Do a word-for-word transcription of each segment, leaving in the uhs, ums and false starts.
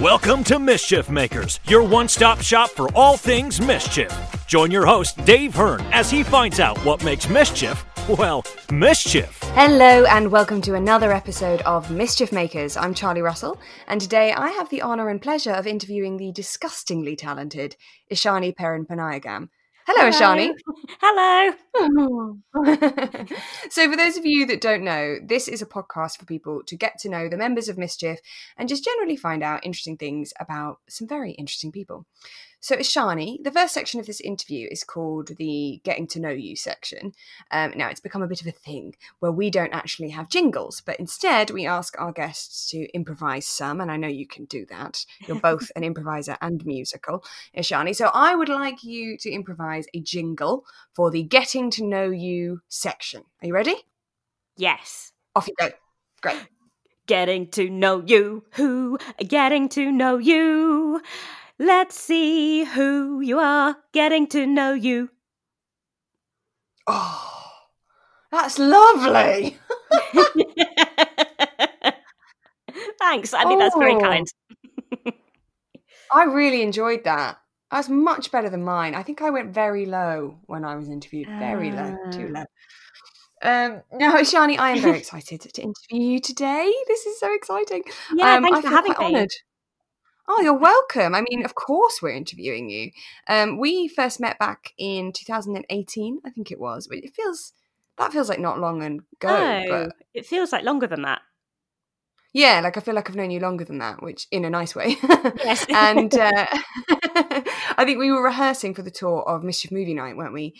Welcome to Mischief Makers, your one-stop shop for all things mischief. Join your host, Dave Hearn, as he finds out what makes mischief, well, mischief. Hello and welcome to another episode of Mischief Makers. I'm Charlie Russell, and today I have the honour and pleasure of interviewing the disgustingly talented Ishani Perinpanayagam. Hello, Hello, Ishani. Hello. So for those of you that don't know, this is a podcast for people to get to know the members of Mischief and just generally find out interesting things about some very interesting people. So Ishani, the first section of this interview is called the Getting to Know You section. Um, now, it's become a bit of a thing where we don't actually have jingles, but instead we ask our guests to improvise some, and I know you can do that. You're both an improviser and musical, Ishani. So I would like you to improvise a jingle for the Getting to Know You section. Are you ready? Yes. Off you go. Great. Getting to know you, who, getting to know you. Let's see who you are, getting to know you. Oh, that's lovely. Thanks, I think oh, that's very kind. I really enjoyed that. That's much better than mine. I think I went very low when I was interviewed. Very uh... low, too low. Um, now, Ishani, I am very excited to interview you today. This is so exciting. Yeah, um, thanks I for feel having quite me. Honoured. Oh, you're welcome. I mean, of course we're interviewing you. Um, we first met back in two thousand eighteen, I think it was. But it feels, that feels like not long ago. No, but it feels like longer than that. Yeah, like I feel like I've known you longer than that, which in a nice way. Yes. And uh, I think we were rehearsing for the tour of Mischief Movie Night, weren't we?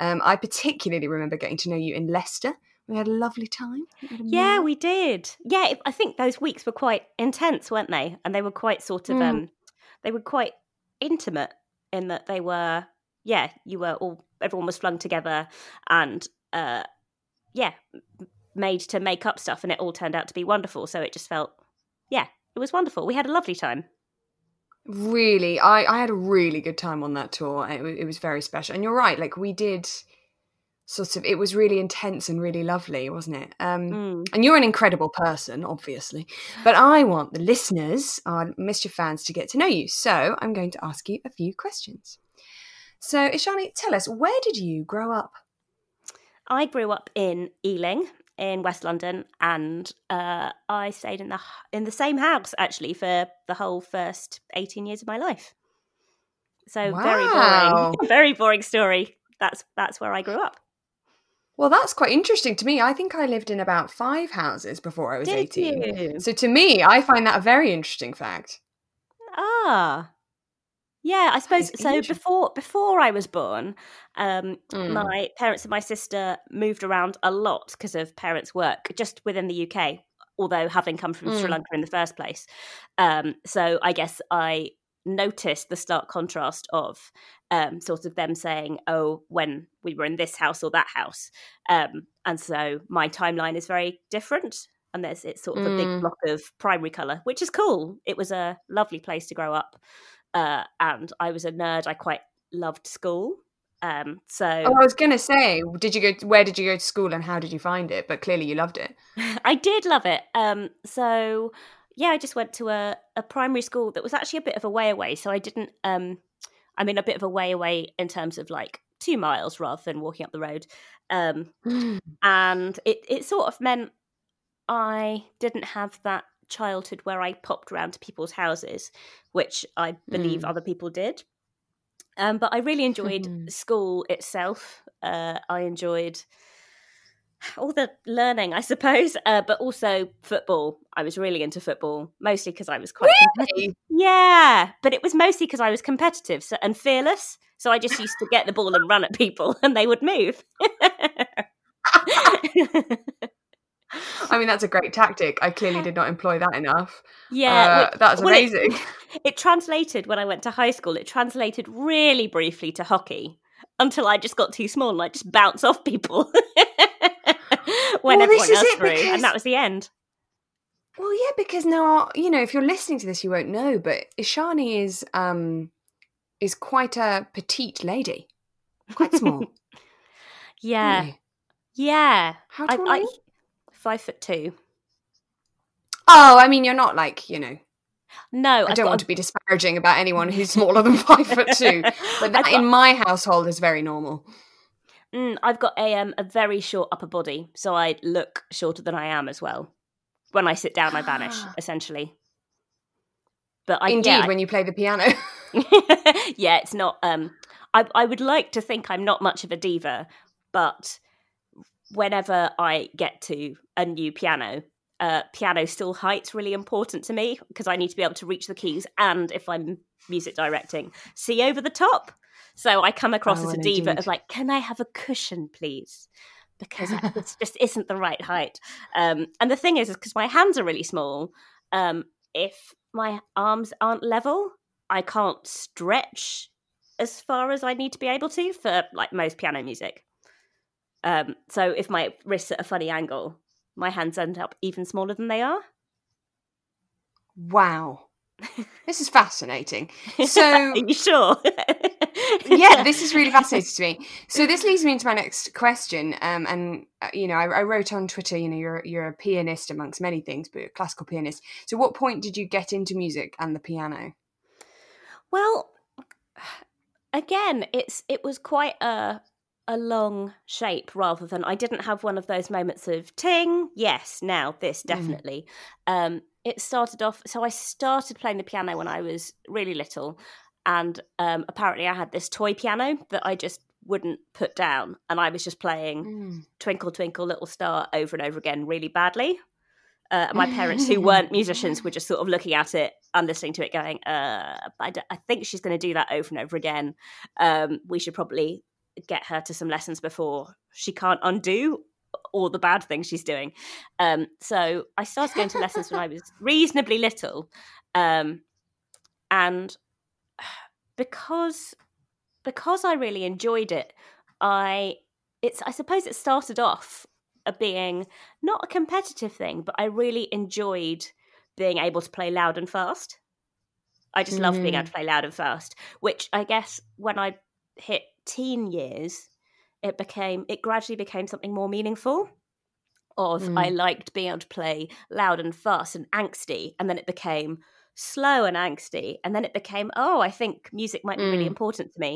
Um, I particularly remember getting to know you in Leicester. We had a lovely time. We yeah, we did. Yeah, I think those weeks were quite intense, weren't they? And they were quite sort of, mm. um, they were quite intimate in that they were, yeah, you were all, everyone was flung together and, uh, yeah, made to make up stuff, and it all turned out to be wonderful. So it just felt, yeah, it was wonderful. We had a lovely time. Really, I, I had a really good time on that tour. It, it was very special. And you're right, like we did... Sort of, it was really intense and really lovely, wasn't it? Um, mm. And you're an incredible person, obviously. But I want the listeners, our Mischief fans, to get to know you. So I'm going to ask you a few questions. So, Ishani, tell us, where did you grow up? I grew up in Ealing, in West London, and uh, I stayed in the in the same house actually for the whole first eighteen years of my life. So wow. very boring, very boring story. That's that's where I grew up. Well, that's quite interesting to me. I think I lived in about five houses before I was eighteen. You? So to me, I find that a very interesting fact. Ah, yeah, I suppose. So before before I was born, um, mm. my parents and my sister moved around a lot because of parents' work just within the U K, although having come from mm. Sri Lanka in the first place. Um, so I guess I noticed the stark contrast of um, sort of them saying, oh, when we were in this house or that house. Um, and so my timeline is very different and there's it's sort of mm. a big block of primary colour, which is cool. It was a lovely place to grow up, uh, and I was a nerd. I quite loved school. Um, so oh, I was going to say, did you go? To, where did you go to school, and how did you find it? But clearly, you loved it. I did love it. Um, so yeah, I just went to a, a primary school that was actually a bit of a way away. So I didn't. Um, I mean, a bit of a way away in terms of like two miles rather than walking up the road. Um, mm. And it it sort of meant I didn't have that childhood where I popped around to people's houses, which I believe mm. other people did. Um, but I really enjoyed mm. school itself. Uh, I enjoyed all the learning, I suppose, uh, but also football. I was really into football, mostly because I was quite really? competitive. Yeah, but it was mostly because I was competitive so, and fearless. So I just used to get the ball and run at people and they would move. I mean, that's a great tactic. I clearly did not employ that enough. Yeah. Uh, that's well, amazing. It, it translated when I went to high school. It translated really briefly to hockey until I just got too small and I just bounce off people when well, everyone else threw. Because... And that was the end. Well, yeah, because now, you know, if you're listening to this, you won't know, but Ishani is um, is quite a petite lady. Quite small. Yeah. Really? Yeah. How tall I, are you? I, Five foot two. Oh, I mean, you're not like, you know. No, I I've don't want a... to be disparaging about anyone who's smaller than five foot two, but that got... in my household is very normal. Mm, I've got a um, a very short upper body, so I look shorter than I am as well. When I sit down, I vanish essentially. But I, indeed, yeah, I... when you play the piano, yeah, it's not. Um, I I would like to think I'm not much of a diva, but. Whenever I get to a new piano, uh, piano still height's really important to me because I need to be able to reach the keys and if I'm music directing, see over the top. So I come across oh, as a diva indeed. Of like, can I have a cushion, please? Because it just isn't the right height. Um, and the thing is, is because my hands are really small, um, if my arms aren't level, I can't stretch as far as I need to be able to for like most piano music. Um, so if my wrists are at a funny angle, my hands end up even smaller than they are. Wow. This is fascinating. So, are you sure? Yeah, this is really fascinating to me. So this leads me into my next question. Um, and, uh, you know, I, I wrote on Twitter, you know, you're, you're a pianist amongst many things, but you're a classical pianist. So what point did you get into music and the piano? Well, again, it's it was quite a... a long shape rather than I didn't have one of those moments of ting, yes, now this definitely. Mm. Um, it started off, so I started playing the piano when I was really little and um, apparently I had this toy piano that I just wouldn't put down and I was just playing mm. Twinkle, Twinkle, Little Star over and over again really badly. Uh, my parents who weren't musicians were just sort of looking at it and listening to it going, uh, I, d- I think she's going to do that over and over again. Um, we should probably... get her to some lessons before she can't undo all the bad things she's doing. Um, so I started going to lessons when I was reasonably little. Um, and because because I really enjoyed it, I it's I suppose it started off being not a competitive thing, but I really enjoyed being able to play loud and fast. I just mm. loved being able to play loud and fast, which I guess when I hit teen years it became it gradually became something more meaningful of mm. I liked being able to play loud and fast and angsty, and then it became slow and angsty, and then it became oh I think music might be mm. really important to me.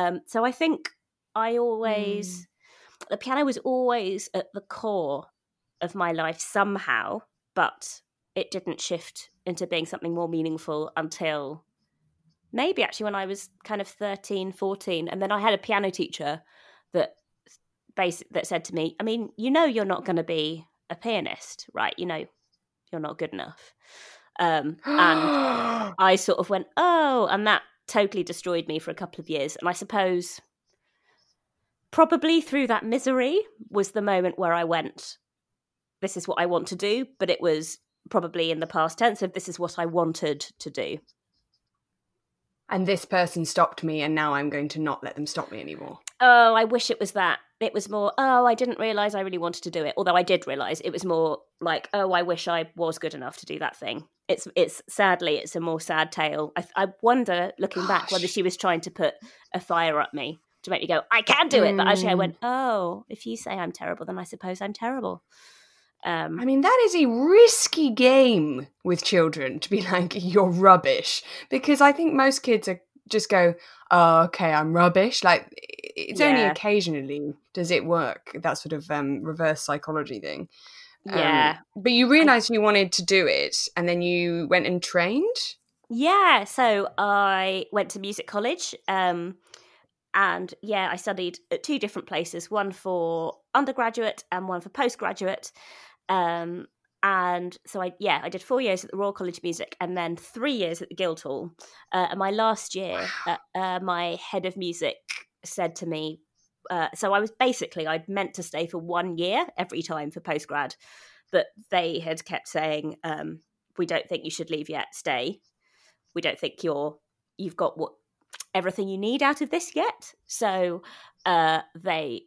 Um so I think I always mm. the piano was always at the core of my life somehow, but it didn't shift into being something more meaningful until maybe actually when I was kind of thirteen, fourteen. And then I had a piano teacher that basic, that said to me, I mean, you know you're not going to be a pianist, right? You know you're not good enough. Um, and I sort of went, oh, and that totally destroyed me for a couple of years. And I suppose probably through that misery was the moment where I went, this is what I want to do. But it was probably in the past tense of this is what I wanted to do. And this person stopped me and now I'm going to not let them stop me anymore. Oh, I wish it was that. it was more, oh, I didn't realise I really wanted to do it. Although I did realise, it was more like, oh, I wish I was good enough to do that thing. It's it's sadly, it's a more sad tale. I, I wonder, looking Gosh. back, whether she was trying to put a fire up me to make me go, I can do it. Mm. But actually I went, oh, if you say I'm terrible, then I suppose I'm terrible. Um, I mean, that is a risky game with children, to be like, you're rubbish. Because I think most kids are just go, oh, okay, I'm rubbish. Like, it's yeah. only occasionally does it work, that sort of um, reverse psychology thing. Um, yeah. But you realised I- you wanted to do it, and then you went and trained? Yeah, so I went to music college, um, and, yeah, I studied at two different places, one for undergraduate and one for postgraduate. Um, and so, I yeah, I did four years at the Royal College of Music and then three years at the Guildhall. Uh, and my last year, wow. uh, uh, my head of music said to me, uh, so I was basically, I'd meant to stay for one year every time for postgrad, but they had kept saying, um, we don't think you should leave yet, stay. We don't think you're, you've got what, everything you need out of this yet. So uh, they...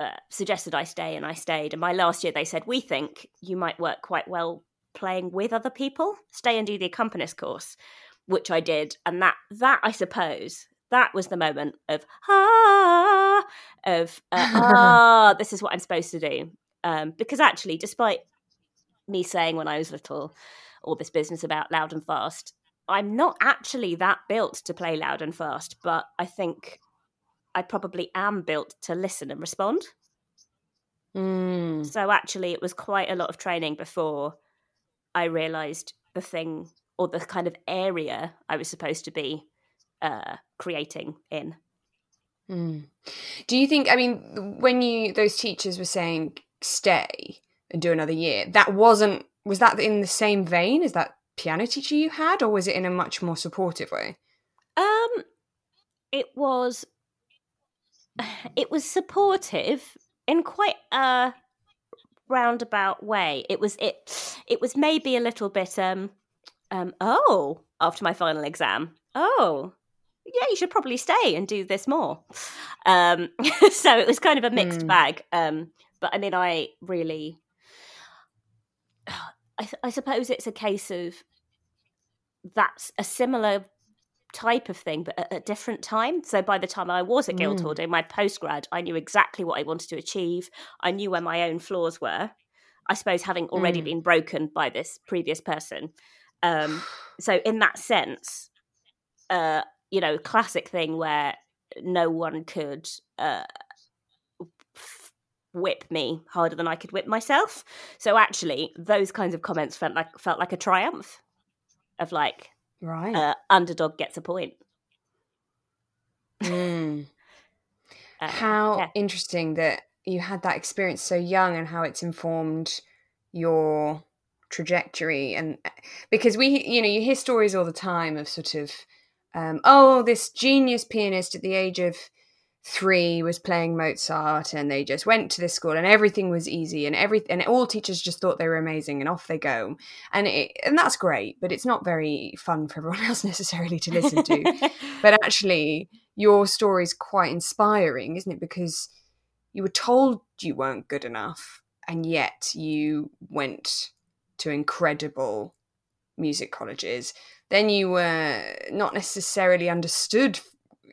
Uh, suggested I stay, and I stayed. And my last year they said, we think you might work quite well playing with other people, stay and do the accompanist course, which I did. And that that I suppose that was the moment of ah of uh, ah this is what I'm supposed to do, um, because actually, despite me saying when I was little all this business about loud and fast, I'm not actually that built to play loud and fast, but I think I probably am built to listen and respond. Mm. So actually it was quite a lot of training before I realised the thing or the kind of area I was supposed to be uh, creating in. Mm. Do you think, I mean, when you, those teachers were saying stay and do another year, that wasn't, was that in the same vein as that piano teacher you had, or was it in a much more supportive way? Um, it was... It was supportive in quite a roundabout way. It was it. It was maybe a little bit. Um, um. Oh, after my final exam. Oh, yeah. You should probably stay and do this more. Um. So it was kind of a mixed mm. bag. Um. But I mean, I really. I, I suppose it's a case of. That's a similar. Type of thing, but at a different time. So by the time I was at Guildhall mm. doing my postgrad, I knew exactly what I wanted to achieve. I knew where my own flaws were, I suppose, having already mm. been broken by this previous person. Um, so in that sense, uh, you know, classic thing where no one could uh, f- whip me harder than I could whip myself. So actually, those kinds of comments felt like felt like a triumph of like, right, uh, underdog gets a point. Mm. uh, how yeah. interesting that you had that experience so young, and how it's informed your trajectory. And because we, you know, you hear stories all the time of sort of, um, oh, this genius pianist at the age of three was playing Mozart, and they just went to this school, and everything was easy, and every and all teachers just thought they were amazing, and off they go. And it, and that's great, but it's not very fun for everyone else necessarily to listen to. But actually, your story is quite inspiring, isn't it? Because you were told you weren't good enough, and yet you went to incredible music colleges. Then you were not necessarily understood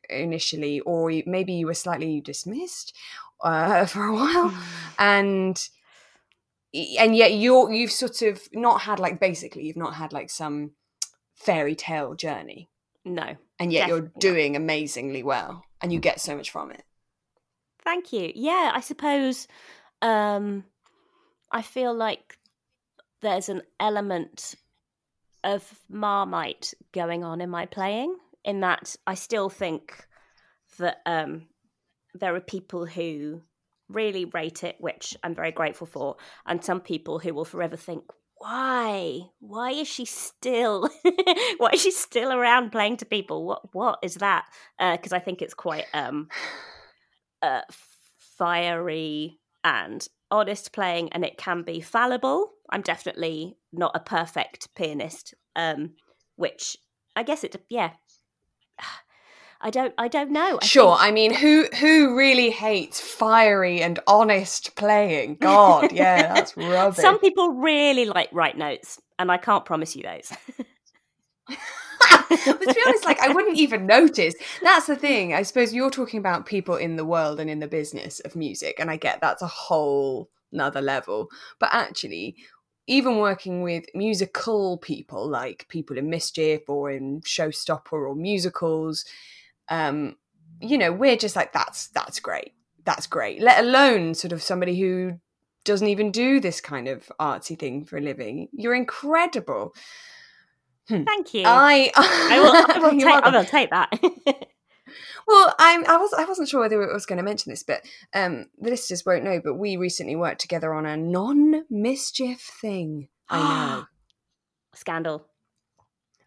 initially, or maybe you were slightly dismissed uh, for a while, and and yet you're you've sort of not had like basically you've not had like some fairy tale journey. No, and yet you're doing not. amazingly well, and you get so much from it. Thank you. Yeah, I suppose um, I feel like there's an element of Marmite going on in my playing. In that I still think that um, there are people who really rate it, which I'm very grateful for, and some people who will forever think, why? Why is she still why is she still around playing to people? What what is that? Because uh, I think it's quite um, uh, fiery and honest playing, and it can be fallible. I'm definitely not a perfect pianist, um, which I guess it, yeah. I don't I don't know. I sure, think... I mean, who who really hates fiery and honest playing? God, yeah, that's rubbish. Some people really like right notes, and I can't promise you those. But to be honest, like, I wouldn't even notice. That's the thing. I suppose you're talking about people in the world and in the business of music, and I get that's a whole nother level. But actually, even working with musical people, like people in Mischief or in Showstopper or musicals, um, you know, we're just like, that's that's great. That's great. Let alone sort of somebody who doesn't even do this kind of artsy thing for a living. You're incredible. Hmm. Thank you. I, I will. I will, take, I will take that. Well, I'm, I was. I wasn't sure whether I was going to mention this, but um, the listeners won't know. But we recently worked together on a non-mischief thing. I know. Scandal.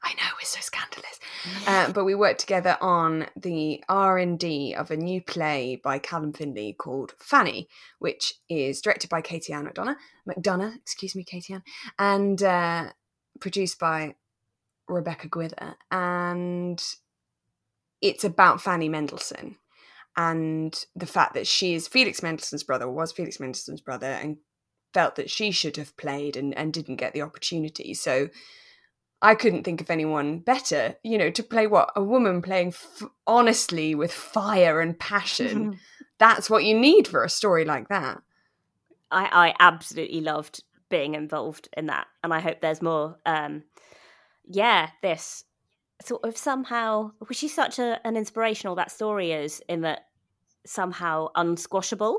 I know, we're so scandalous. Uh, but we worked together on the R and D of a new play by Callum Findlay called Fanny, which is directed by Katy Ann McDonough. McDonough, excuse me, Katy Ann, and uh, produced by Rebecca Gwither, and it's about Fanny Mendelssohn and the fact that she is Felix Mendelssohn's brother, was Felix Mendelssohn's brother, and felt that she should have played and, and didn't get the opportunity. So I couldn't think of anyone better, you know, to play what a woman playing f- honestly with fire and passion. That's what you need for a story like that. I, I absolutely loved being involved in that, and I hope there's more. Um, yeah, this sort of somehow, well, she's such a, an inspirational, that story is, in that somehow unsquashable.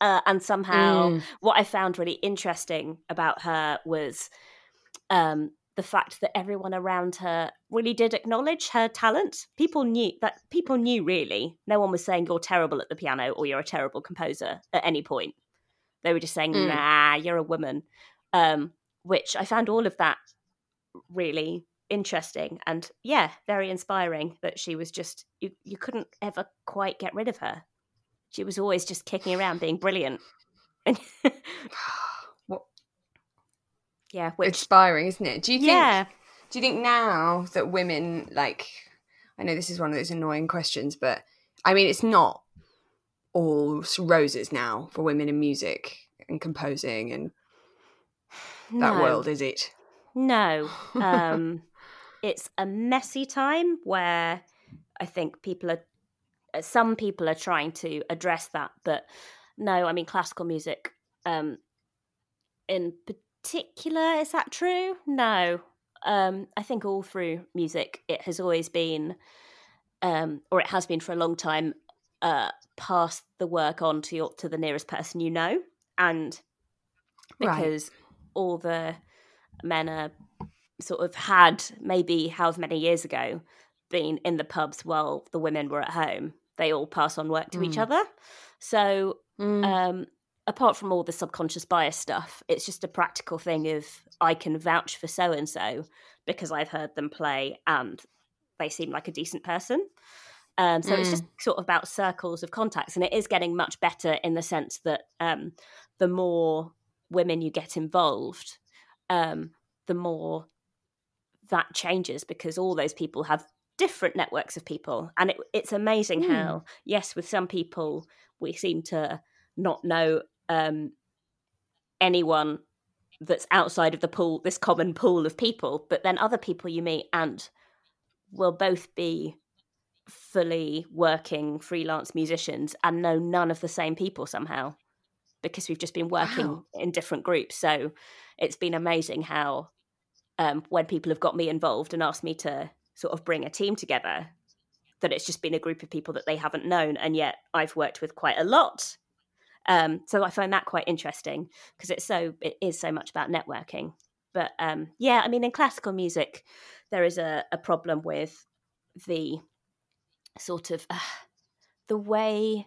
Uh, and somehow mm. what I found really interesting about her was um, the fact that everyone around her really did acknowledge her talent. People knew that people knew really. No one was saying you're terrible at the piano or you're a terrible composer at any point. They were just saying, mm. nah, you're a woman, um, which I found all of that really interesting and yeah, very inspiring, that she was just, you, you couldn't ever quite get rid of her. She was always just kicking around being brilliant. What? Yeah, which, inspiring, isn't it? Do you think yeah. do you think now that women, like, I know this is one of those annoying questions, but I mean, it's not all roses now for women in music and composing and that no. world, is it? No, um, it's a messy time where I think people are, some people are trying to address that, but no, I mean, classical music um, in particular, is that true? No, um, I think all through music, it has always been, um, or it has been for a long time, uh, pass the work on to your, to the nearest person you know, and because right. all the men are sort of had maybe however many years ago been in the pubs while the women were at home. They all pass on work to mm. each other. So mm. um, apart from all the subconscious bias stuff, it's just a practical thing of I can vouch for so-and-so because I've heard them play and they seem like a decent person. Um, so mm. it's just sort of about circles of contacts, and it is getting much better in the sense that um, the more women you get involved, Um, the more that changes, because all those people have different networks of people, and it, it's amazing mm. how, yes, with some people we seem to not know um, anyone that's outside of the pool, this common pool of people, but then other people you meet and will both be fully working freelance musicians and know none of the same people somehow, because we've just been working wow. in different groups. So it's been amazing how um, when people have got me involved and asked me to sort of bring a team together, that it's just been a group of people that they haven't known, and yet I've worked with quite a lot. Um, so I find that quite interesting, because it's so, it is so much about networking. But um, yeah, I mean, in classical music, there is a, a problem with the sort of uh, the way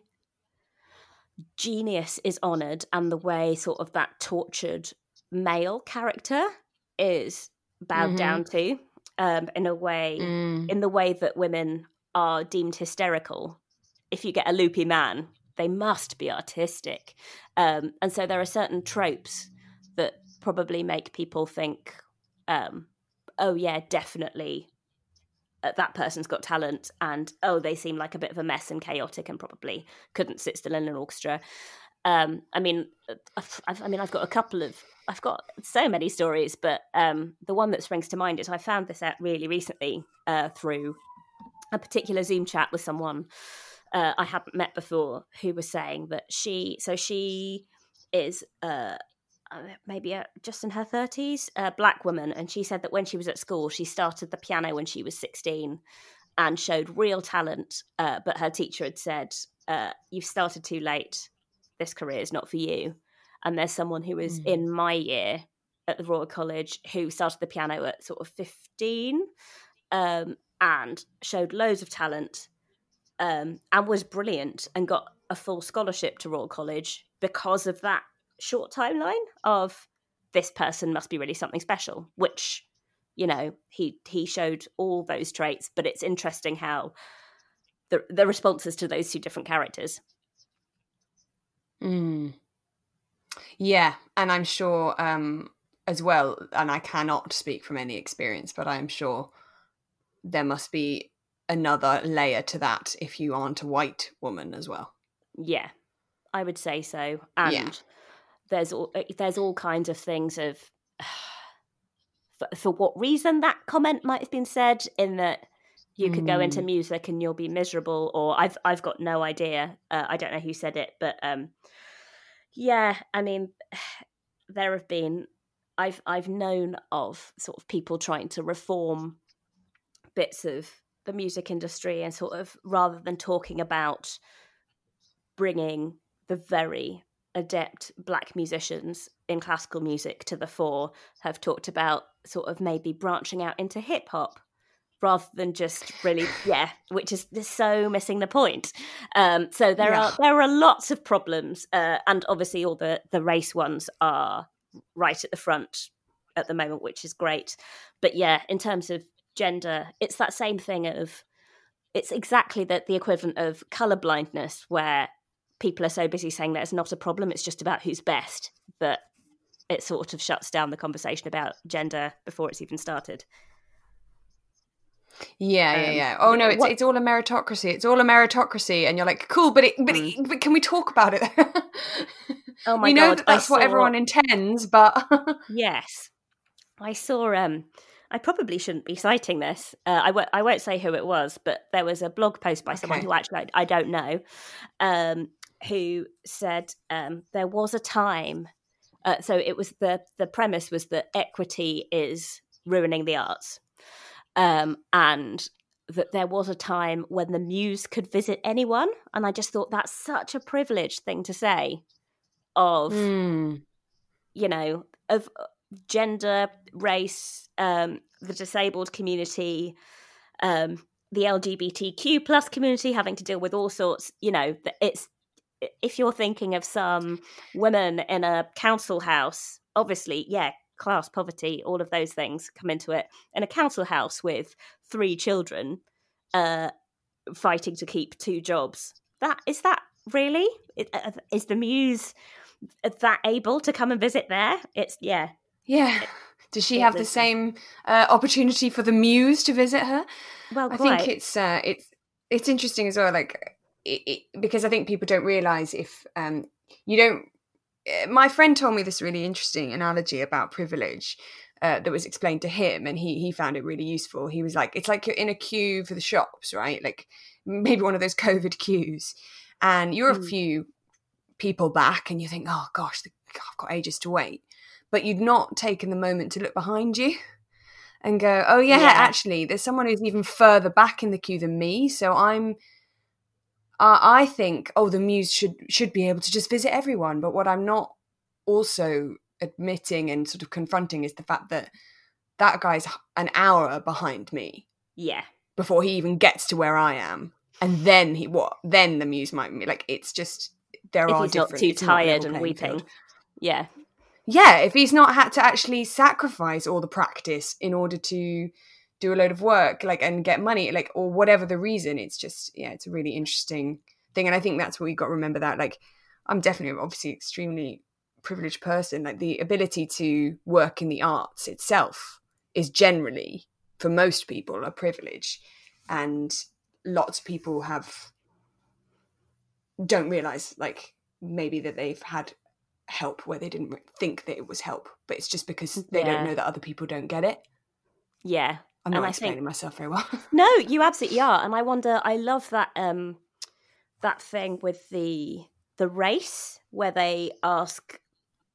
genius is honoured, and the way sort of that tortured male character is bowed mm-hmm. down to, um, in a way, mm. in the way that women are deemed hysterical. If you get a loopy man, they must be artistic. Um, and so there are certain tropes that probably make people think, um, oh yeah, definitely that person's got talent, and oh, they seem like a bit of a mess and chaotic and probably couldn't sit still in an orchestra. Um, I mean, I've, I mean, I've got a couple of, I've got so many stories, but um, the one that springs to mind is I found this out really recently uh, through a particular Zoom chat with someone uh, I hadn't met before, who was saying that she, so she is uh, maybe uh, just in her thirties, a black woman. And she said that when she was at school, she started the piano when she was sixteen and showed real talent. Uh, but her teacher had said, uh, you've started too late. This career is not for you. And there's someone who was mm. in my year at the Royal College who started the piano at sort of fifteen um, and showed loads of talent um, and was brilliant and got a full scholarship to Royal College because of that short timeline of this person must be really something special, which, you know, he, he showed all those traits, but it's interesting how the the responses to those two different characters. Mm. Yeah, and I'm sure um, as well, and I cannot speak from any experience, but I'm sure there must be another layer to that if you aren't a white woman as well. Yeah, I would say so. And yeah. there's, all, there's all kinds of things of uh, for, for what reason that comment might have been said, in that you could go into music and you'll be miserable, or I've I've got no idea. Uh, I don't know who said it, but um, yeah, I mean, there have been I've I've known of sort of people trying to reform bits of the music industry, and sort of rather than talking about bringing the very adept black musicians in classical music to the fore, have talked about sort of maybe branching out into hip hop. Rather than just really, yeah, which is so missing the point. Um, so there yeah. are there are lots of problems, uh, and obviously all the, the race ones are right at the front at the moment, which is great. But yeah, in terms of gender, it's that same thing of it's exactly that the equivalent of colour blindness, where people are so busy saying that it's not a problem, it's just about who's best, that it sort of shuts down the conversation about gender before it's even started. Yeah, um, yeah, yeah. Oh no, it's what? it's all a meritocracy. It's all a meritocracy, and you're like, cool, but it, but, mm. it, but can we talk about it? oh my we god, we know that that's saw... what everyone intends, but yes, I saw. Um, I probably shouldn't be citing this. Uh, I won't. I won't say who it was, but there was a blog post by okay. someone who actually I, I don't know, um, who said um, there was a time. Uh, so it was the the premise was that equity is ruining the arts. Um, and that there was a time when the muse could visit anyone. And I just thought that's such a privileged thing to say of, mm. you know, of gender, race, um, the disabled community, um, the L G B T Q plus community having to deal with all sorts, you know, it's if you're thinking of some women in a council house, obviously, yeah, class, poverty, all of those things come into it. In a council house with three children uh, fighting to keep two jobs. That is that really? Is the muse that able to come and visit there? It's, yeah. Yeah. Does she have the same uh, opportunity for the muse to visit her? Well, I quite. think it's, uh, it's, it's interesting as well, like, it, it, because I think people don't realise if um, you don't, my friend told me this really interesting analogy about privilege uh, that was explained to him, and he he found it really useful. He was like, it's like you're in a queue for the shops, right? Like maybe one of those COVID queues, and you're mm. a few people back and you think, oh gosh, the, I've got ages to wait. But you'd not taken the moment to look behind you and go, oh yeah, yeah. actually, there's someone who's even further back in the queue than me. So I'm... Uh, I think, oh, the muse should should be able to just visit everyone. But what I'm not also admitting and sort of confronting is the fact that that guy's an hour behind me. Yeah. Before he even gets to where I am, and then he what? Then the muse might be like, it's just there if are he's different. Not too it's tired not and weeping. Field. Yeah. Yeah. If he's not had to actually sacrifice all the practice in order to do a load of work, like, and get money, like, or whatever the reason, it's just, yeah, it's a really interesting thing. And I think that's what we've got to remember, that, like, I'm definitely obviously extremely privileged person. Like, the ability to work in the arts itself is generally for most people, a privilege. And lots of people have don't realise, like, maybe that they've had help where they didn't think that it was help, but it's just because they yeah. don't know that other people don't get it. Yeah. I'm not and explaining I think, myself very well. No, you absolutely are. And I wonder, I love that um, that thing with the the race where they ask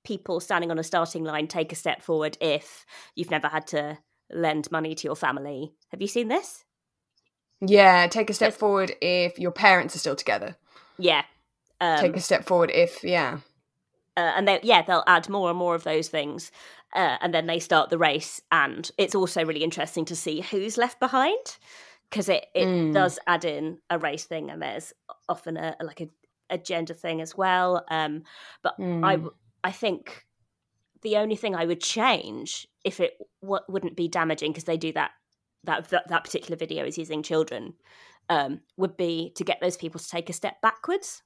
people standing on a starting line, take a step forward if you've never had to lend money to your family. Have you seen this? Yeah, take a step it's, forward if your parents are still together. Yeah. Um, take a step forward if, yeah. Uh, and they, yeah, they'll add more and more of those things. Uh, and then they start the race. And it's also really interesting to see who's left behind, because it, it mm. does add in a race thing. And there's often a like a, a gender thing as well. Um, but mm. I, I think the only thing I would change, if it w- wouldn't be damaging, because they do that, that, that, that particular video is using children, um, would be to get those people to take a step backwards.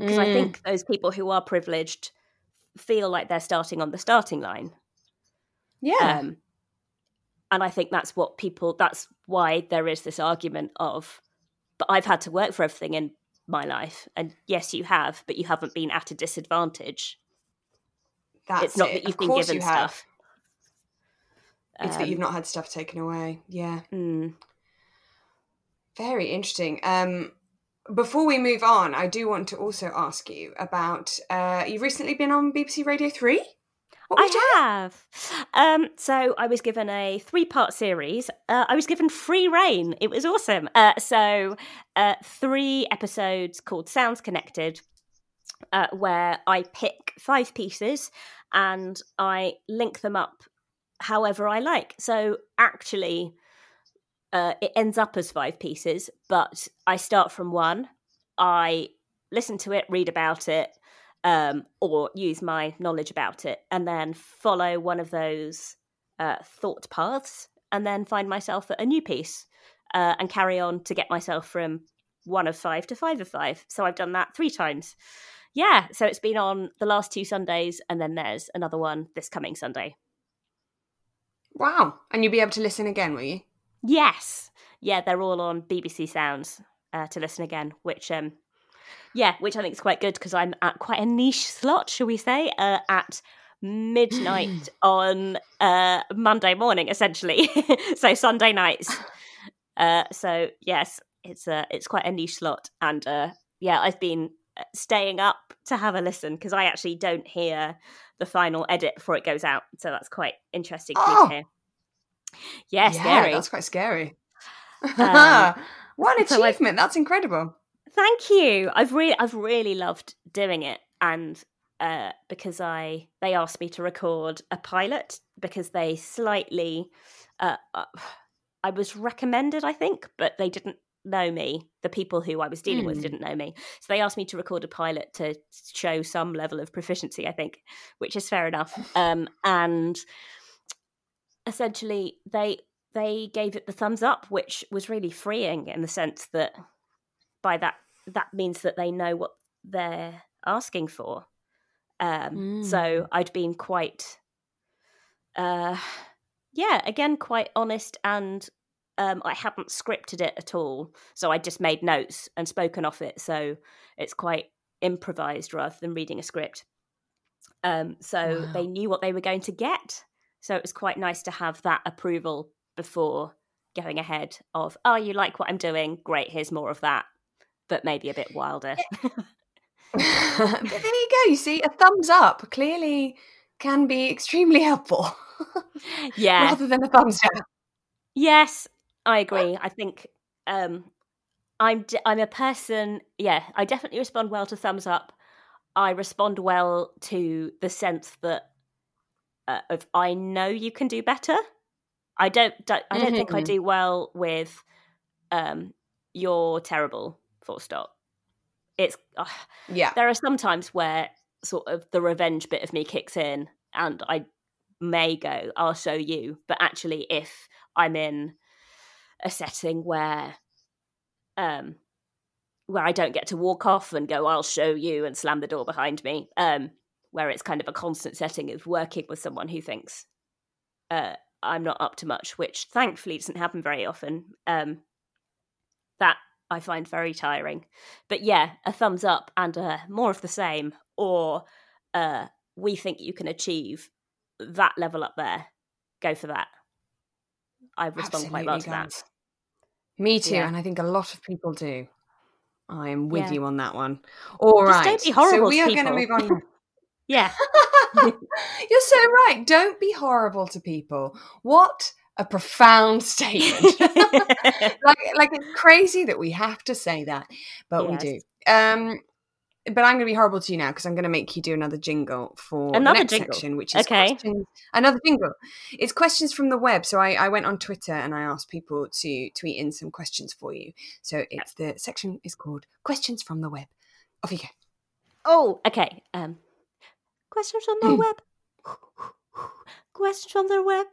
Because mm. I think those people who are privileged feel like they're starting on the starting line. Yeah. Um, and I think that's what people, that's why there is this argument of, but I've had to work for everything in my life. And yes, you have, but you haven't been at a disadvantage. That's It's not it. that you've of been given you stuff. It's um, that you've not had stuff taken away. Yeah. Mm. Very interesting. Um, Before we move on, I do want to also ask you about, uh, you've recently been on B B C Radio three? I have. Um, so I was given a three-part series. Uh, I was given free reign. It was awesome. Uh, so uh, three episodes called Sounds Connected, uh, where I pick five pieces and I link them up however I like. So actually... Uh, it ends up as five pieces, but I start from one, I listen to it, read about it, um, or use my knowledge about it, and then follow one of those uh, thought paths, and then find myself at a new piece, uh, and carry on to get myself from one of five to five of five. So I've done that three times. Yeah, so it's been on the last two Sundays, and then there's another one this coming Sunday. Wow. And you'll be able to listen again, will you? Yes. Yeah, they're all on B B C Sounds uh, to listen again, which um, yeah, which I think is quite good because I'm at quite a niche slot, shall we say, uh, at midnight on uh, Monday morning, essentially. So Sunday nights. Uh, so yes, it's uh, it's quite a niche slot. And uh, yeah, I've been staying up to have a listen because I actually don't hear the final edit before it goes out. So that's quite interesting oh! to hear. Yeah, yeah, scary. That's quite scary. Um, what an so achievement! I've, that's incredible. Thank you. I've really, I've really loved doing it, and uh, because I, they asked me to record a pilot because they slightly, uh, I was recommended, I think, but they didn't know me. The people who I was dealing mm. with didn't know me, so they asked me to record a pilot to show some level of proficiency, I think, which is fair enough. Um, and. Essentially, they they gave it the thumbs up, which was really freeing in the sense that by that that means that they know what they're asking for. Um, mm. So I'd been quite, uh, yeah, again, quite honest, and um, I hadn't scripted it at all. So I just made notes and spoken off it. So it's quite improvised rather than reading a script. Um, so wow. They knew what they were going to get. So it was quite nice to have that approval before going ahead of, oh, you like what I'm doing? Great, here's more of that, but maybe a bit wilder. But there you go. You see, a thumbs up clearly can be extremely helpful. Yeah. Rather than a thumbs down. Yes, I agree. I think um, I'm de- I'm a person, yeah, I definitely respond well to thumbs up. I respond well to the sense that Uh, of I know you can do better. I don't, don't I don't mm-hmm. think I do well with um you're terrible, full stop. It's uh, yeah. There are some times where sort of the revenge bit of me kicks in and I may go, I'll show you. But actually if I'm in a setting where um where I don't get to walk off and go, I'll show you and slam the door behind me. Um where it's kind of a constant setting of working with someone who thinks uh, I'm not up to much, which thankfully doesn't happen very often. Um, that I find very tiring. But yeah, a thumbs up and a more of the same, or uh, we think you can achieve that level up there. Go for that. I respond Absolutely, quite well to guys. that. Me too, yeah. And I think a lot of people do. I am with yeah. you on that one. All Just right. Don't be horrible. So we to are people. going to move on. Yeah. You're so right. Don't be horrible to people. What a profound statement. like, like it's crazy that we have to say that, but yes. we do. Um, but I'm going to be horrible to you now because I'm going to make you do another jingle for another the next jingle. section, which is okay. questions, another jingle. It's questions from the web. So I, I went on Twitter and I asked people to tweet in some questions for you. So it's the section is called Questions from the Web. Off you go. Oh, okay. Um, questions from the web. Questions from the web.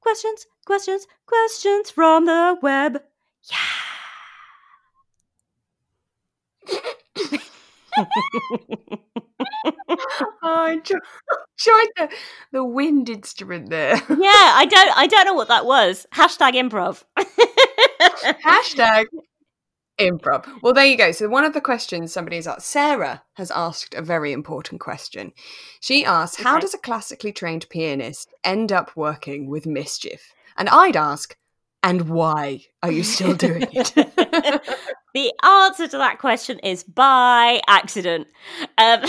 Questions, questions, questions from the web. Yeah. oh, I enjoyed the, the wind instrument there. Yeah, I don't I don't know what that was. Hashtag improv. Hashtag improv. Well, there you go. So one of the questions somebody's asked, Sarah has asked a very important question. She asked, okay. how does a classically trained pianist end up working with Mischief? And I'd ask, and why are you still doing it? The answer to that question is by accident. Um,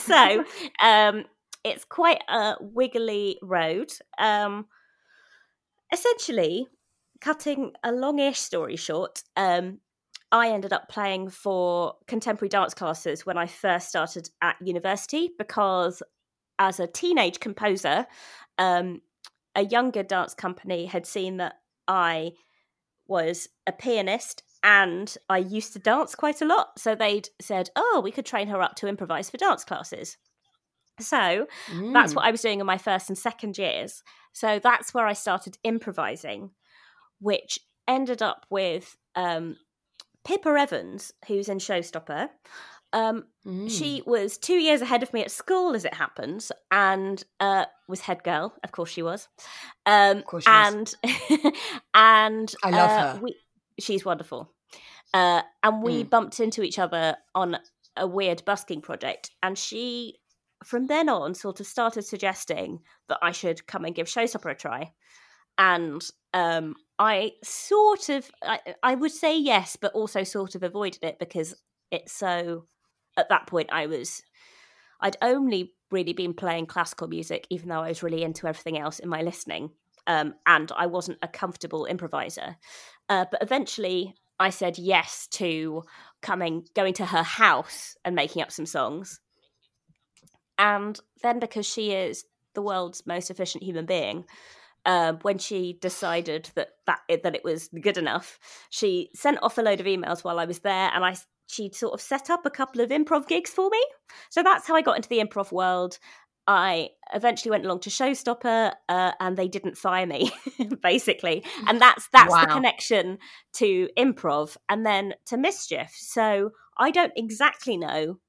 so um, it's quite a wiggly road. Um, essentially, cutting a longish story short, um, I ended up playing for contemporary dance classes when I first started at university because as a teenage composer, um, a younger dance company had seen that I was a pianist and I used to dance quite a lot. So they'd said, oh, we could train her up to improvise for dance classes. So mm. that's what I was doing in my first and second years. So that's where I started improvising, which ended up with um, Pippa Evans, who's in Showstopper. Um, mm. She was two years ahead of me at school, as it happens, and uh, was head girl. Of course she was. Um, of course she and, was. and I love uh, her. We, she's wonderful. Uh, and we mm. bumped into each other on a weird busking project. And she, from then on, sort of started suggesting that I should come and give Showstopper a try. And um, I sort of, I, I would say yes, but also sort of avoided it because it's so... At that point, I was, I'd only really been playing classical music, even though I was really into everything else in my listening. Um, and I wasn't a comfortable improviser. Uh, but eventually I said yes to coming, going to her house and making up some songs. And then because she is the world's most efficient human being, uh, when she decided that, that, that it was good enough, she sent off a load of emails while I was there. And I she'd sort of set up a couple of improv gigs for me. So that's how I got into the improv world. I eventually went along to Showstopper uh, and they didn't fire me, basically. And that's that's wow. the connection to improv and then to Mischief. So I don't exactly know.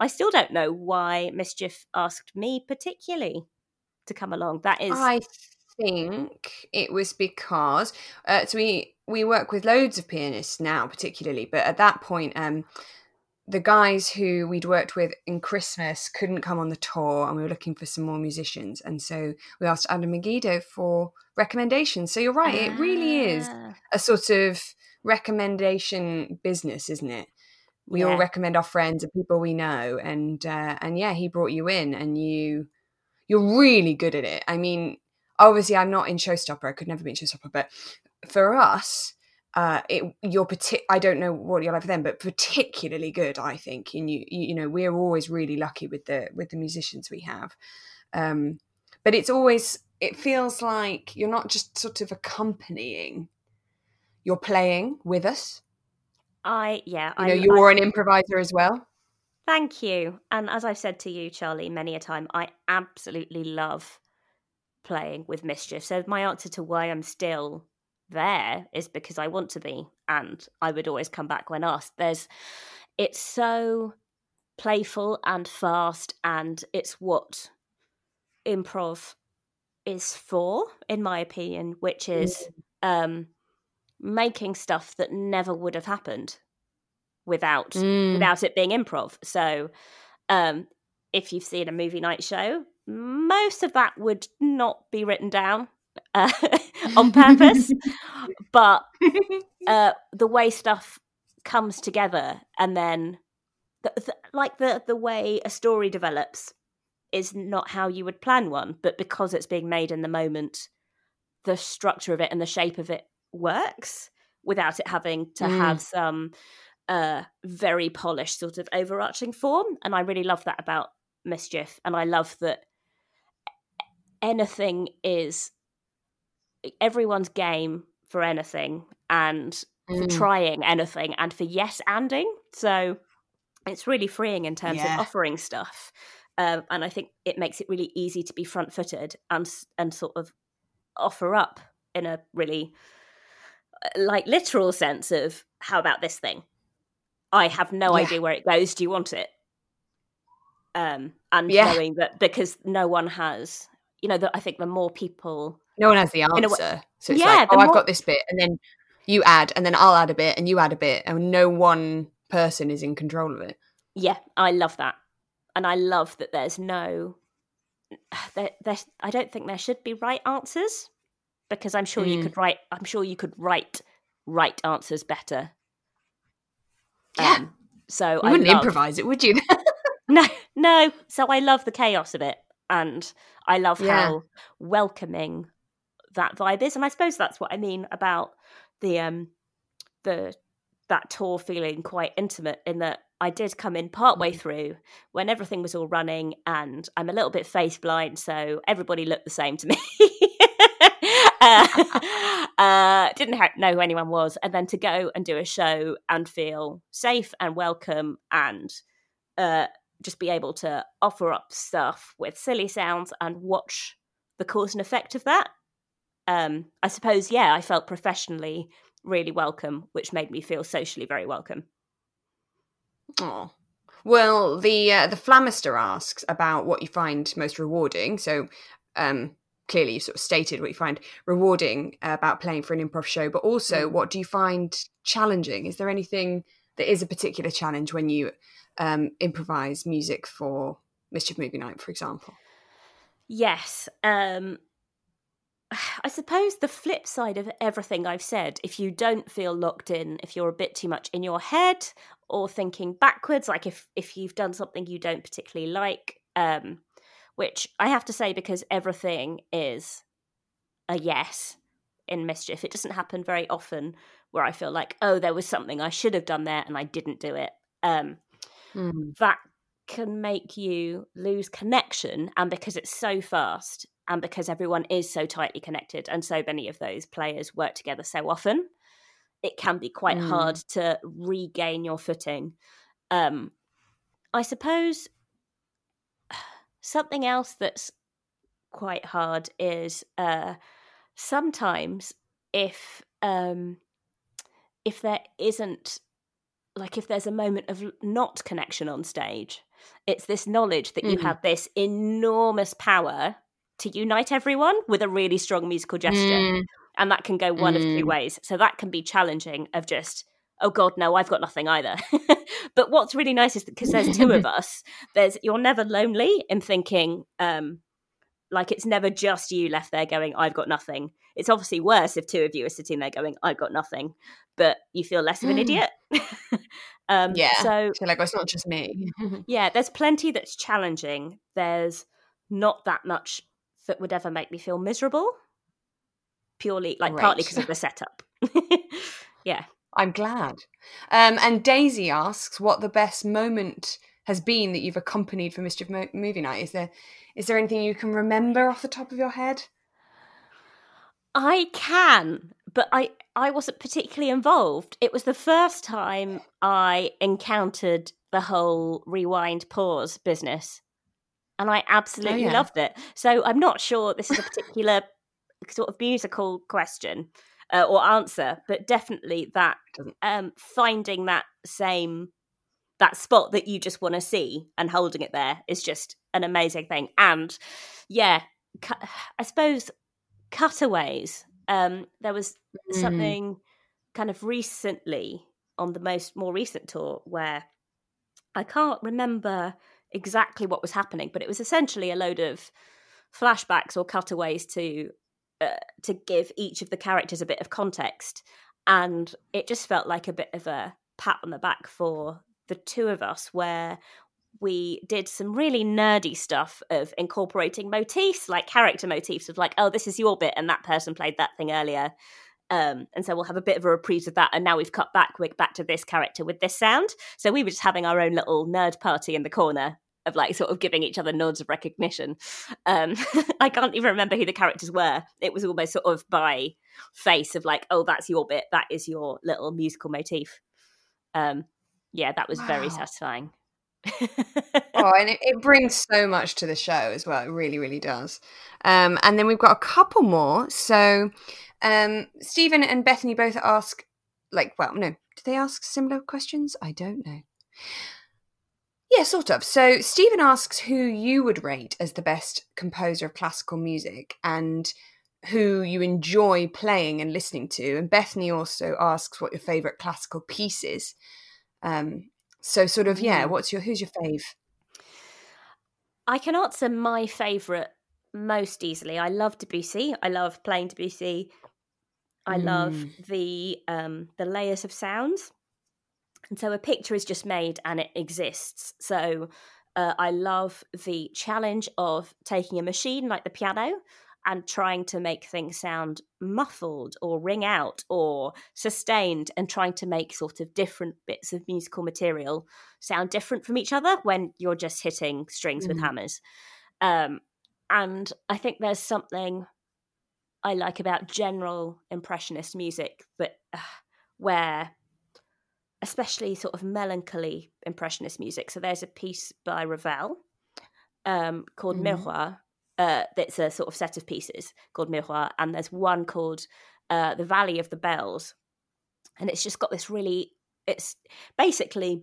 I still don't know why Mischief asked me particularly to come along. That is... I think it was because... Uh, so we... We work with loads of pianists now, particularly, but at that point, um, the guys who we'd worked with in Christmas couldn't come on the tour and we were looking for some more musicians. And so we asked Adam Megiddo for recommendations. So you're right, ah. it really is a sort of recommendation business, isn't it? We yeah. all recommend our friends and people we know. And, uh, and yeah, he brought you in and you, you're really good at it. I mean, obviously I'm not in Showstopper. I could never be in Showstopper, but... For us, uh, it you're partic- I don't know what you're like for them, but particularly good, I think. And you, you, you know, we're always really lucky with the with the musicians we have. Um, but it's always it feels like you're not just sort of accompanying; you're playing with us. I yeah, you know, I, you're I, an improviser as well. Thank you. And as I've said to you, Charlie, many a time, I absolutely love playing with Mischief. So my answer to why I'm still there is because I want to be, and I would always come back when asked. There's it's so playful and fast, and it's what improv is for, in my opinion, which is yeah. um, making stuff that never would have happened without mm. without it being improv. So um, if you've seen a movie night show, most of that would not be written down uh, on purpose, but uh, the way stuff comes together and then the, the, like the, the way a story develops is not how you would plan one, but because it's being made in the moment, the structure of it and the shape of it works without it having to mm. have some uh, very polished sort of overarching form. And I really love that about Mischief, and I love that anything is everyone's game for anything and mm. for trying anything and for yes anding. So it's really freeing in terms yeah. of offering stuff. Um, and I think it makes it really easy to be front-footed and and sort of offer up in a really like literal sense of, how about this thing? I have no yeah. idea where it goes. Do you want it? Um, and yeah. knowing that, because no one has, you know, the, I think the more people... No one has the answer. Way, so it's yeah, like, oh, more... I've got this bit, and then you add, and then I'll add a bit, and you add a bit, and no one person is in control of it. Yeah, I love that. And I love that there's no, there, there, I don't think there should be right answers, because I'm sure mm. you could write, I'm sure you could write right answers better. Yeah. Um, so you I wouldn't love, improvise it, would you? no, no. So I love the chaos of it, and I love yeah. how welcoming that vibe is. And I suppose that's what I mean about the um the that tour feeling quite intimate, in that I did come in partway through when everything was all running, and I'm a little bit face blind, so everybody looked the same to me. uh, uh, didn't know who anyone was. And then to go and do a show and feel safe and welcome and uh, just be able to offer up stuff with silly sounds and watch the cause and effect of that. Um, I suppose, yeah, I felt professionally really welcome, which made me feel socially very welcome. Oh, well, the uh, the Flamister asks about what you find most rewarding. So um, clearly you sort of stated what you find rewarding uh, about playing for an improv show, but also mm. what do you find challenging? Is there anything that is a particular challenge when you um, improvise music for Mischief Movie Night, for example? Yes. Um, I suppose the flip side of everything I've said, if you don't feel locked in, if you're a bit too much in your head or thinking backwards, like if, if you've done something you don't particularly like, um, which I have to say, because everything is a yes in Mischief. It doesn't happen very often where I feel like, oh, there was something I should have done there and I didn't do it. Um, mm. That can make you lose connection. And because it's so fast and because everyone is so tightly connected and so many of those players work together so often, it can be quite mm. hard to regain your footing. Um, I suppose something else that's quite hard is uh, sometimes if um, if there isn't, like if there's a moment of not connection on stage, it's this knowledge that mm. you have this enormous power to unite everyone with a really strong musical gesture. Mm. And that can go one mm. of two ways. So that can be challenging of just, oh God, no, I've got nothing either. But what's really nice is because there's two of us, there's you're never lonely in thinking, um, like it's never just you left there going, I've got nothing. It's obviously worse if two of you are sitting there going, I've got nothing, but you feel less of an idiot. um, yeah, so, so like, well, it's not just me. Yeah, there's plenty that's challenging. There's not that much that would ever make me feel miserable. Purely, like right. partly because of the setup. Yeah. I'm glad. Um, and Daisy asks what the best moment has been that you've accompanied for Mischief Mo- Movie Night. Is there is there anything you can remember off the top of your head? I can, but I, I wasn't particularly involved. It was the first time I encountered the whole rewind pause business. And I absolutely oh, yeah. loved it. So I'm not sure this is a particular... sort of musical question uh, or answer, but definitely that um finding that same that spot that you just want to see and holding it there is just an amazing thing. And yeah, cu- I suppose, cutaways. Um, there was mm. something kind of recently on the most more recent tour where I can't remember exactly what was happening, but it was essentially a load of flashbacks or cutaways to uh, to give each of the characters a bit of context. And it just felt like a bit of a pat on the back for the two of us, where we did some really nerdy stuff of incorporating motifs, like character motifs of like, oh, this is your bit and that person played that thing earlier. Um, and so we'll have a bit of a reprise of that. And now we've cut back, we're back to this character with this sound. So we were just having our own little nerd party in the corner of like sort of giving each other nods of recognition. Um, I can't even remember who the characters were. It was almost sort of by face of like, oh, that's your bit. That is your little musical motif. Um, yeah, that was wow. very satisfying. Oh, and it, it brings so much to the show as well. It really, really does. Um, and then we've got a couple more. So um, Stephen and Bethany both ask, like, well, no, do they ask similar questions? I don't know. Yeah, sort of. So Stephen asks who you would rate as the best composer of classical music and who you enjoy playing and listening to. And Bethany also asks what your favourite classical piece is. Um, so sort of, yeah, what's your, who's your fave? I can answer my favourite most easily. I love Debussy. I love playing Debussy. I mm. love the um, the layers of sounds. And so a picture is just made and it exists. So uh, I love the challenge of taking a machine like the piano and trying to make things sound muffled or ring out or sustained, and trying to make sort of different bits of musical material sound different from each other when you're just hitting strings mm-hmm. with hammers. Um, and I think there's something I like about general impressionist music, but uh, where, especially sort of melancholy impressionist music. So there's a piece by Ravel um, called mm-hmm. Miroir. Uh, that's a sort of set of pieces called Miroir, and there's one called uh, The Valley of the Bells, and it's just got this really, it's basically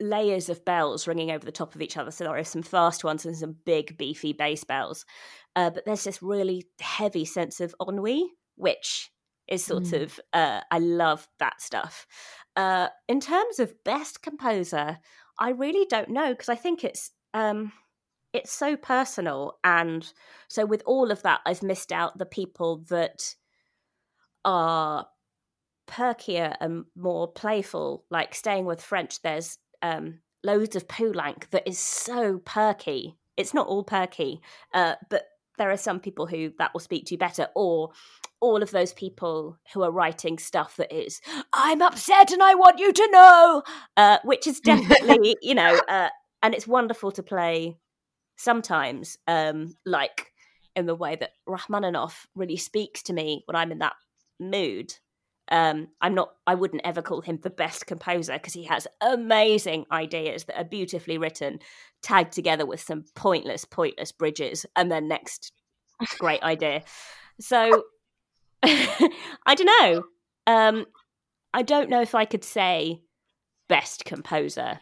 layers of bells ringing over the top of each other. So there are some fast ones and some big beefy bass bells, uh, but there's this really heavy sense of ennui, which is sort mm. of, uh, I love that stuff. Uh, in terms of best composer, I really don't know, because I think it's... Um, it's so personal. And so with all of that, I've missed out the people that are perkier and more playful, like staying with French. There's um, loads of Poulenc that is so perky. It's not all perky, uh, but there are some people who that will speak to better, or all of those people who are writing stuff that is, I'm upset and I want you to know, uh, which is definitely, you know, uh, and it's wonderful to play sometimes, um, like in the way that Rachmaninoff really speaks to me when I'm in that mood. Um, I'm not, I wouldn't ever call him the best composer, because he has amazing ideas that are beautifully written, tagged together with some pointless, pointless bridges, and then next great idea. So I don't know. Um, I don't know if I could say best composer.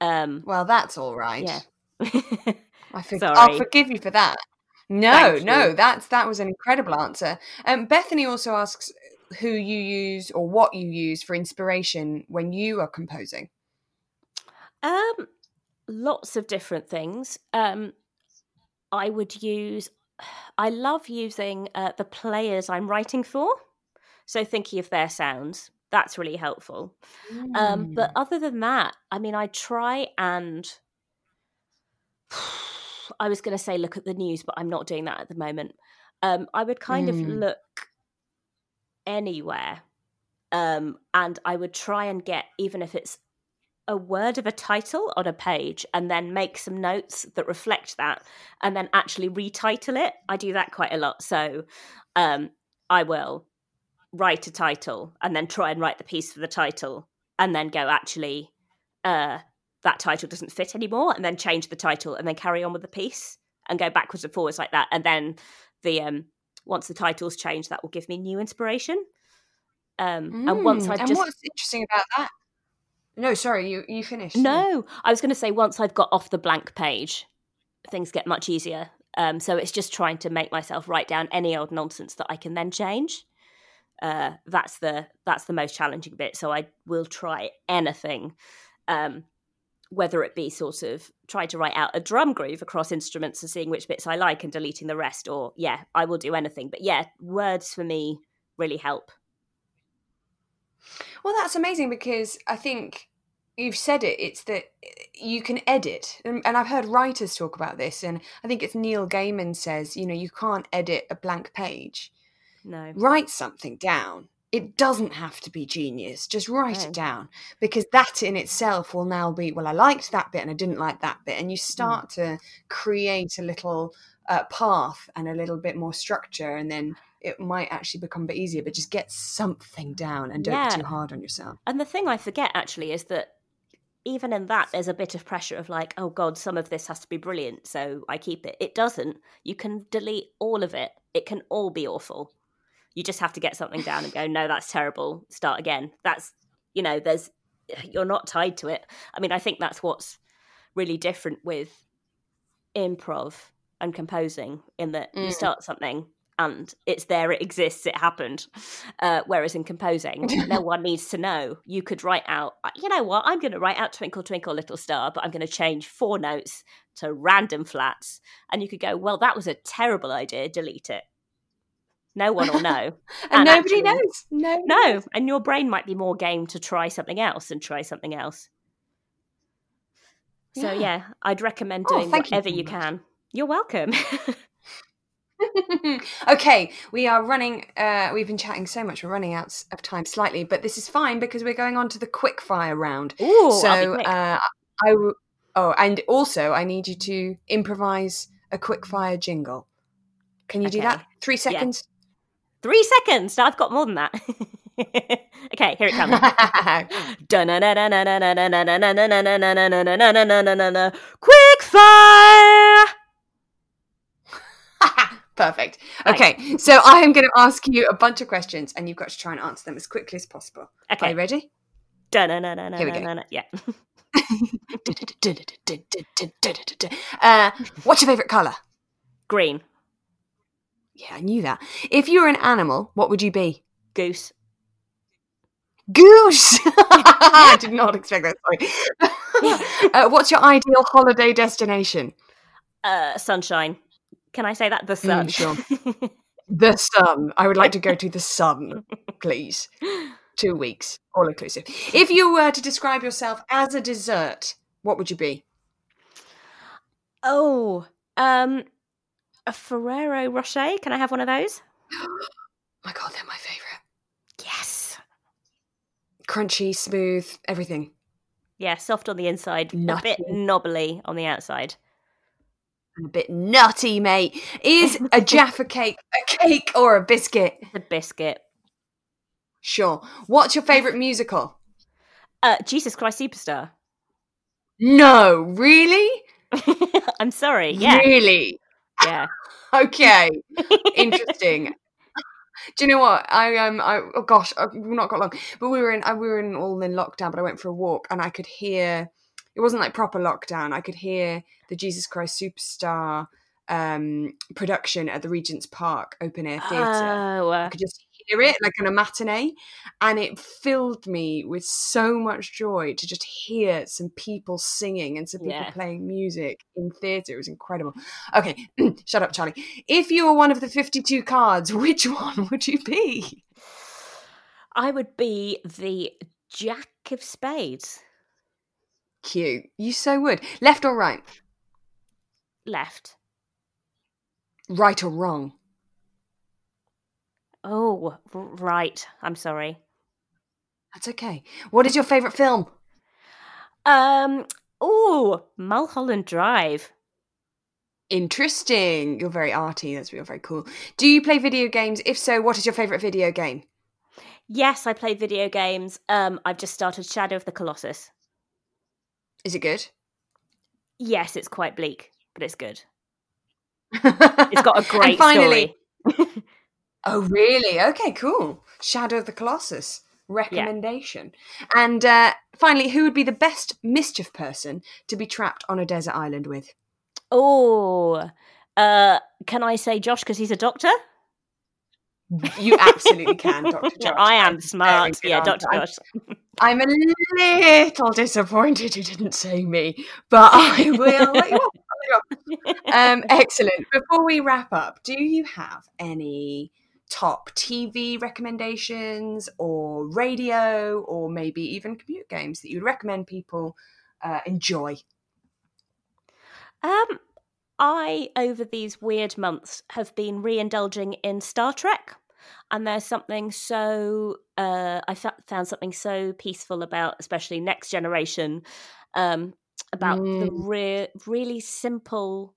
Um, well, that's all right. Yeah. I for- I'll forgive you for that. No, no, that's that was an incredible answer. Um, Bethany also asks who you use or what you use for inspiration when you are composing. Um, lots of different things. Um, I would use. I love using uh, the players I'm writing for. So thinking of their sounds, that's really helpful. Mm. Um, but other than that, I mean, I try and. I was going to say look at the news, but I'm not doing that at the moment. Um, I would kind mm. of look anywhere, um, and I would try and get, even if it's a word of a title on a page, and then make some notes that reflect that, and then actually retitle it. I do that quite a lot. So um, I will write a title and then try and write the piece for the title, and then go actually... Uh, that title doesn't fit anymore, and then change the title, and then carry on with the piece and go backwards and forwards like that. And then the um, once the title's changed, that will give me new inspiration. Um, mm. And once I've and just... what's interesting about that? No, sorry, you, you finished. No, I was going to say once I've got off the blank page, things get much easier. Um, so it's just trying to make myself write down any old nonsense that I can then change. Uh, that's the that's the most challenging bit. So I will try anything, um, whether it be sort of trying to write out a drum groove across instruments and seeing which bits I like and deleting the rest, or yeah, I will do anything. But yeah, words for me really help. Well, that's amazing, because I think you've said it, it's that you can edit. And, and I've heard writers talk about this, and I think it's Neil Gaiman says, you know, you can't edit a blank page. No. Write something down. It doesn't have to be genius. Just write no. it down, because that in itself will now be, well, I liked that bit and I didn't like that bit. And you start mm. to create a little uh, path and a little bit more structure, and then it might actually become a bit easier, but just get something down and don't yeah. be too hard on yourself. And the thing I forget actually is that even in that, there's a bit of pressure of like, oh God, some of this has to be brilliant, so I keep it. It doesn't. You can delete all of it. It can all be awful. You just have to get something down and go, no, that's terrible. Start again. That's, you know, there's, you're not tied to it. I mean, I think that's what's really different with improv and composing, in that mm. you start something and it's there, it exists, it happened. Uh, whereas in composing, no one needs to know. You could write out, you know what, I'm going to write out Twinkle, Twinkle, Little Star, but I'm going to change four notes to random flats. And you could go, well, that was a terrible idea, delete it. No one will know. and, and nobody actually, knows. No, no. Knows. And your brain might be more game to try something else and try something else. So, yeah, yeah I'd recommend doing oh, whatever you, you can. You're welcome. Okay, we are running. Uh, we've been chatting so much. We're running out of time slightly, but this is fine because we're going on to the quick fire round. Ooh, so, I'll be quick. Uh, I w- oh, and also, I need you to improvise a quick fire jingle. Can you okay. do that? Three seconds. Yeah. Three seconds. I've got more than that. Okay, here it comes. Quick fire. Perfect. Okay, right. So I am going to ask you a bunch of questions, and you've got to try and answer them as quickly as possible. Okay, are you ready? Here we go. Yeah. uh, what's your favourite colour? Green. Yeah, I knew that. If you were an animal, what would you be? Goose. Goose! I did not expect that. Sorry. uh, what's your ideal holiday destination? Uh, sunshine. Can I say that? The sun. Mm, sure. The sun. I would like to go to the sun, please. Two weeks, all inclusive. If you were to describe yourself as a dessert, what would you be? Oh, um... a Ferrero Rocher. Can I have one of those? My God, they're my favourite. Yes. Crunchy, smooth, everything. Yeah, soft on the inside, nutty. A bit knobbly on the outside. A bit nutty, mate. Is a Jaffa cake a cake or a biscuit? A biscuit. Sure. What's your favourite musical? Uh, Jesus Christ Superstar. No, really? I'm sorry, yeah. Really? Yeah. Okay. Interesting. Do you know what? I um I oh gosh, I've not got long. But we were in I, we were in all in lockdown, but I went for a walk and I could hear, it wasn't like proper lockdown. I could hear the Jesus Christ Superstar um production at the Regent's Park open air theatre. Oh. I could just hear it like in a matinee, and it filled me with so much joy to just hear some people singing and some people yeah. playing music in theatre. It was incredible. Okay, shut up, Charlie. If you were one of the fifty-two cards, which one would you be? I would be the Jack of Spades. Cute. You so would. Left or right? Left. Right or wrong? Oh, right. I'm sorry. That's okay. What is your favourite film? Um. Oh, Mulholland Drive. Interesting. You're very arty. That's real, very cool. Do you play video games? If so, what is your favourite video game? Yes, I play video games. Um, I've just started Shadow of the Colossus. Is it good? Yes, it's quite bleak, but it's good. It's got a great and finally, story. Oh, really? Okay, cool. Shadow of the Colossus. Recommendation. Yeah. And uh, finally, who would be the best mischief person to be trapped on a desert island with? Oh, Uh, can I say Josh because he's a doctor? You absolutely can, Doctor Josh. I am smart. Yeah, Doctor Josh. I'm a little disappointed you didn't say me, but I will let you off. Um, excellent. Before we wrap up, do you have any top T V recommendations or radio or maybe even computer games that you'd recommend people uh, enjoy? Um, I, over these weird months, have been re-indulging in Star Trek. And there's something so, uh, I found something so peaceful about, especially Next Generation, um, about mm. the re- really simple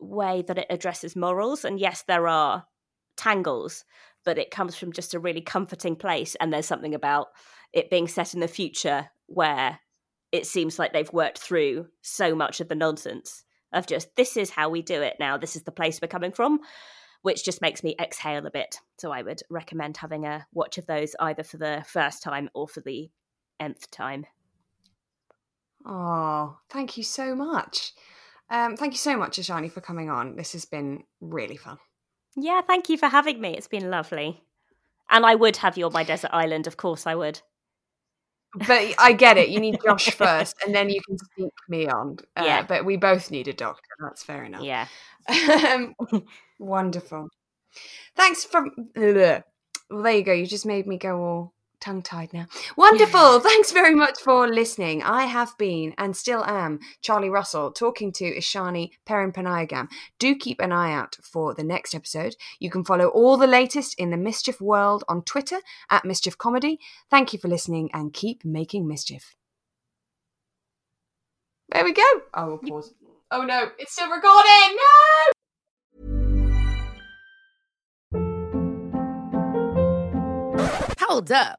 way that it addresses morals. And yes, there are tangles, but it comes from just a really comforting place. And there's something about it being set in the future where it seems like they've worked through so much of the nonsense of just, this is how we do it now. This is the place we're coming from, which just makes me exhale a bit. So I would recommend having a watch of those either for the first time or for the nth time. Oh, thank you so much. Um, thank you so much, Ishani, for coming on. This has been really fun. Yeah, thank you for having me. It's been lovely. And I would have you on my desert island. Of course I would. But I get it. You need Josh first, and then you can sneak me on. Uh, yeah. But we both need a doctor. That's fair enough. Yeah. um, wonderful. Thanks for... Well, there you go. You just made me go all tongue-tied now. Wonderful. Thanks very much for listening. I have been, and still am, Charlie Russell, talking to Ishani Perinpanayagam. Do keep an eye out for the next episode. You can follow all the latest in the Mischief world on Twitter, at Mischief Comedy. Thank you for listening, and keep making mischief. There we go. I will pause. Oh no, it's still recording! No! Hold up.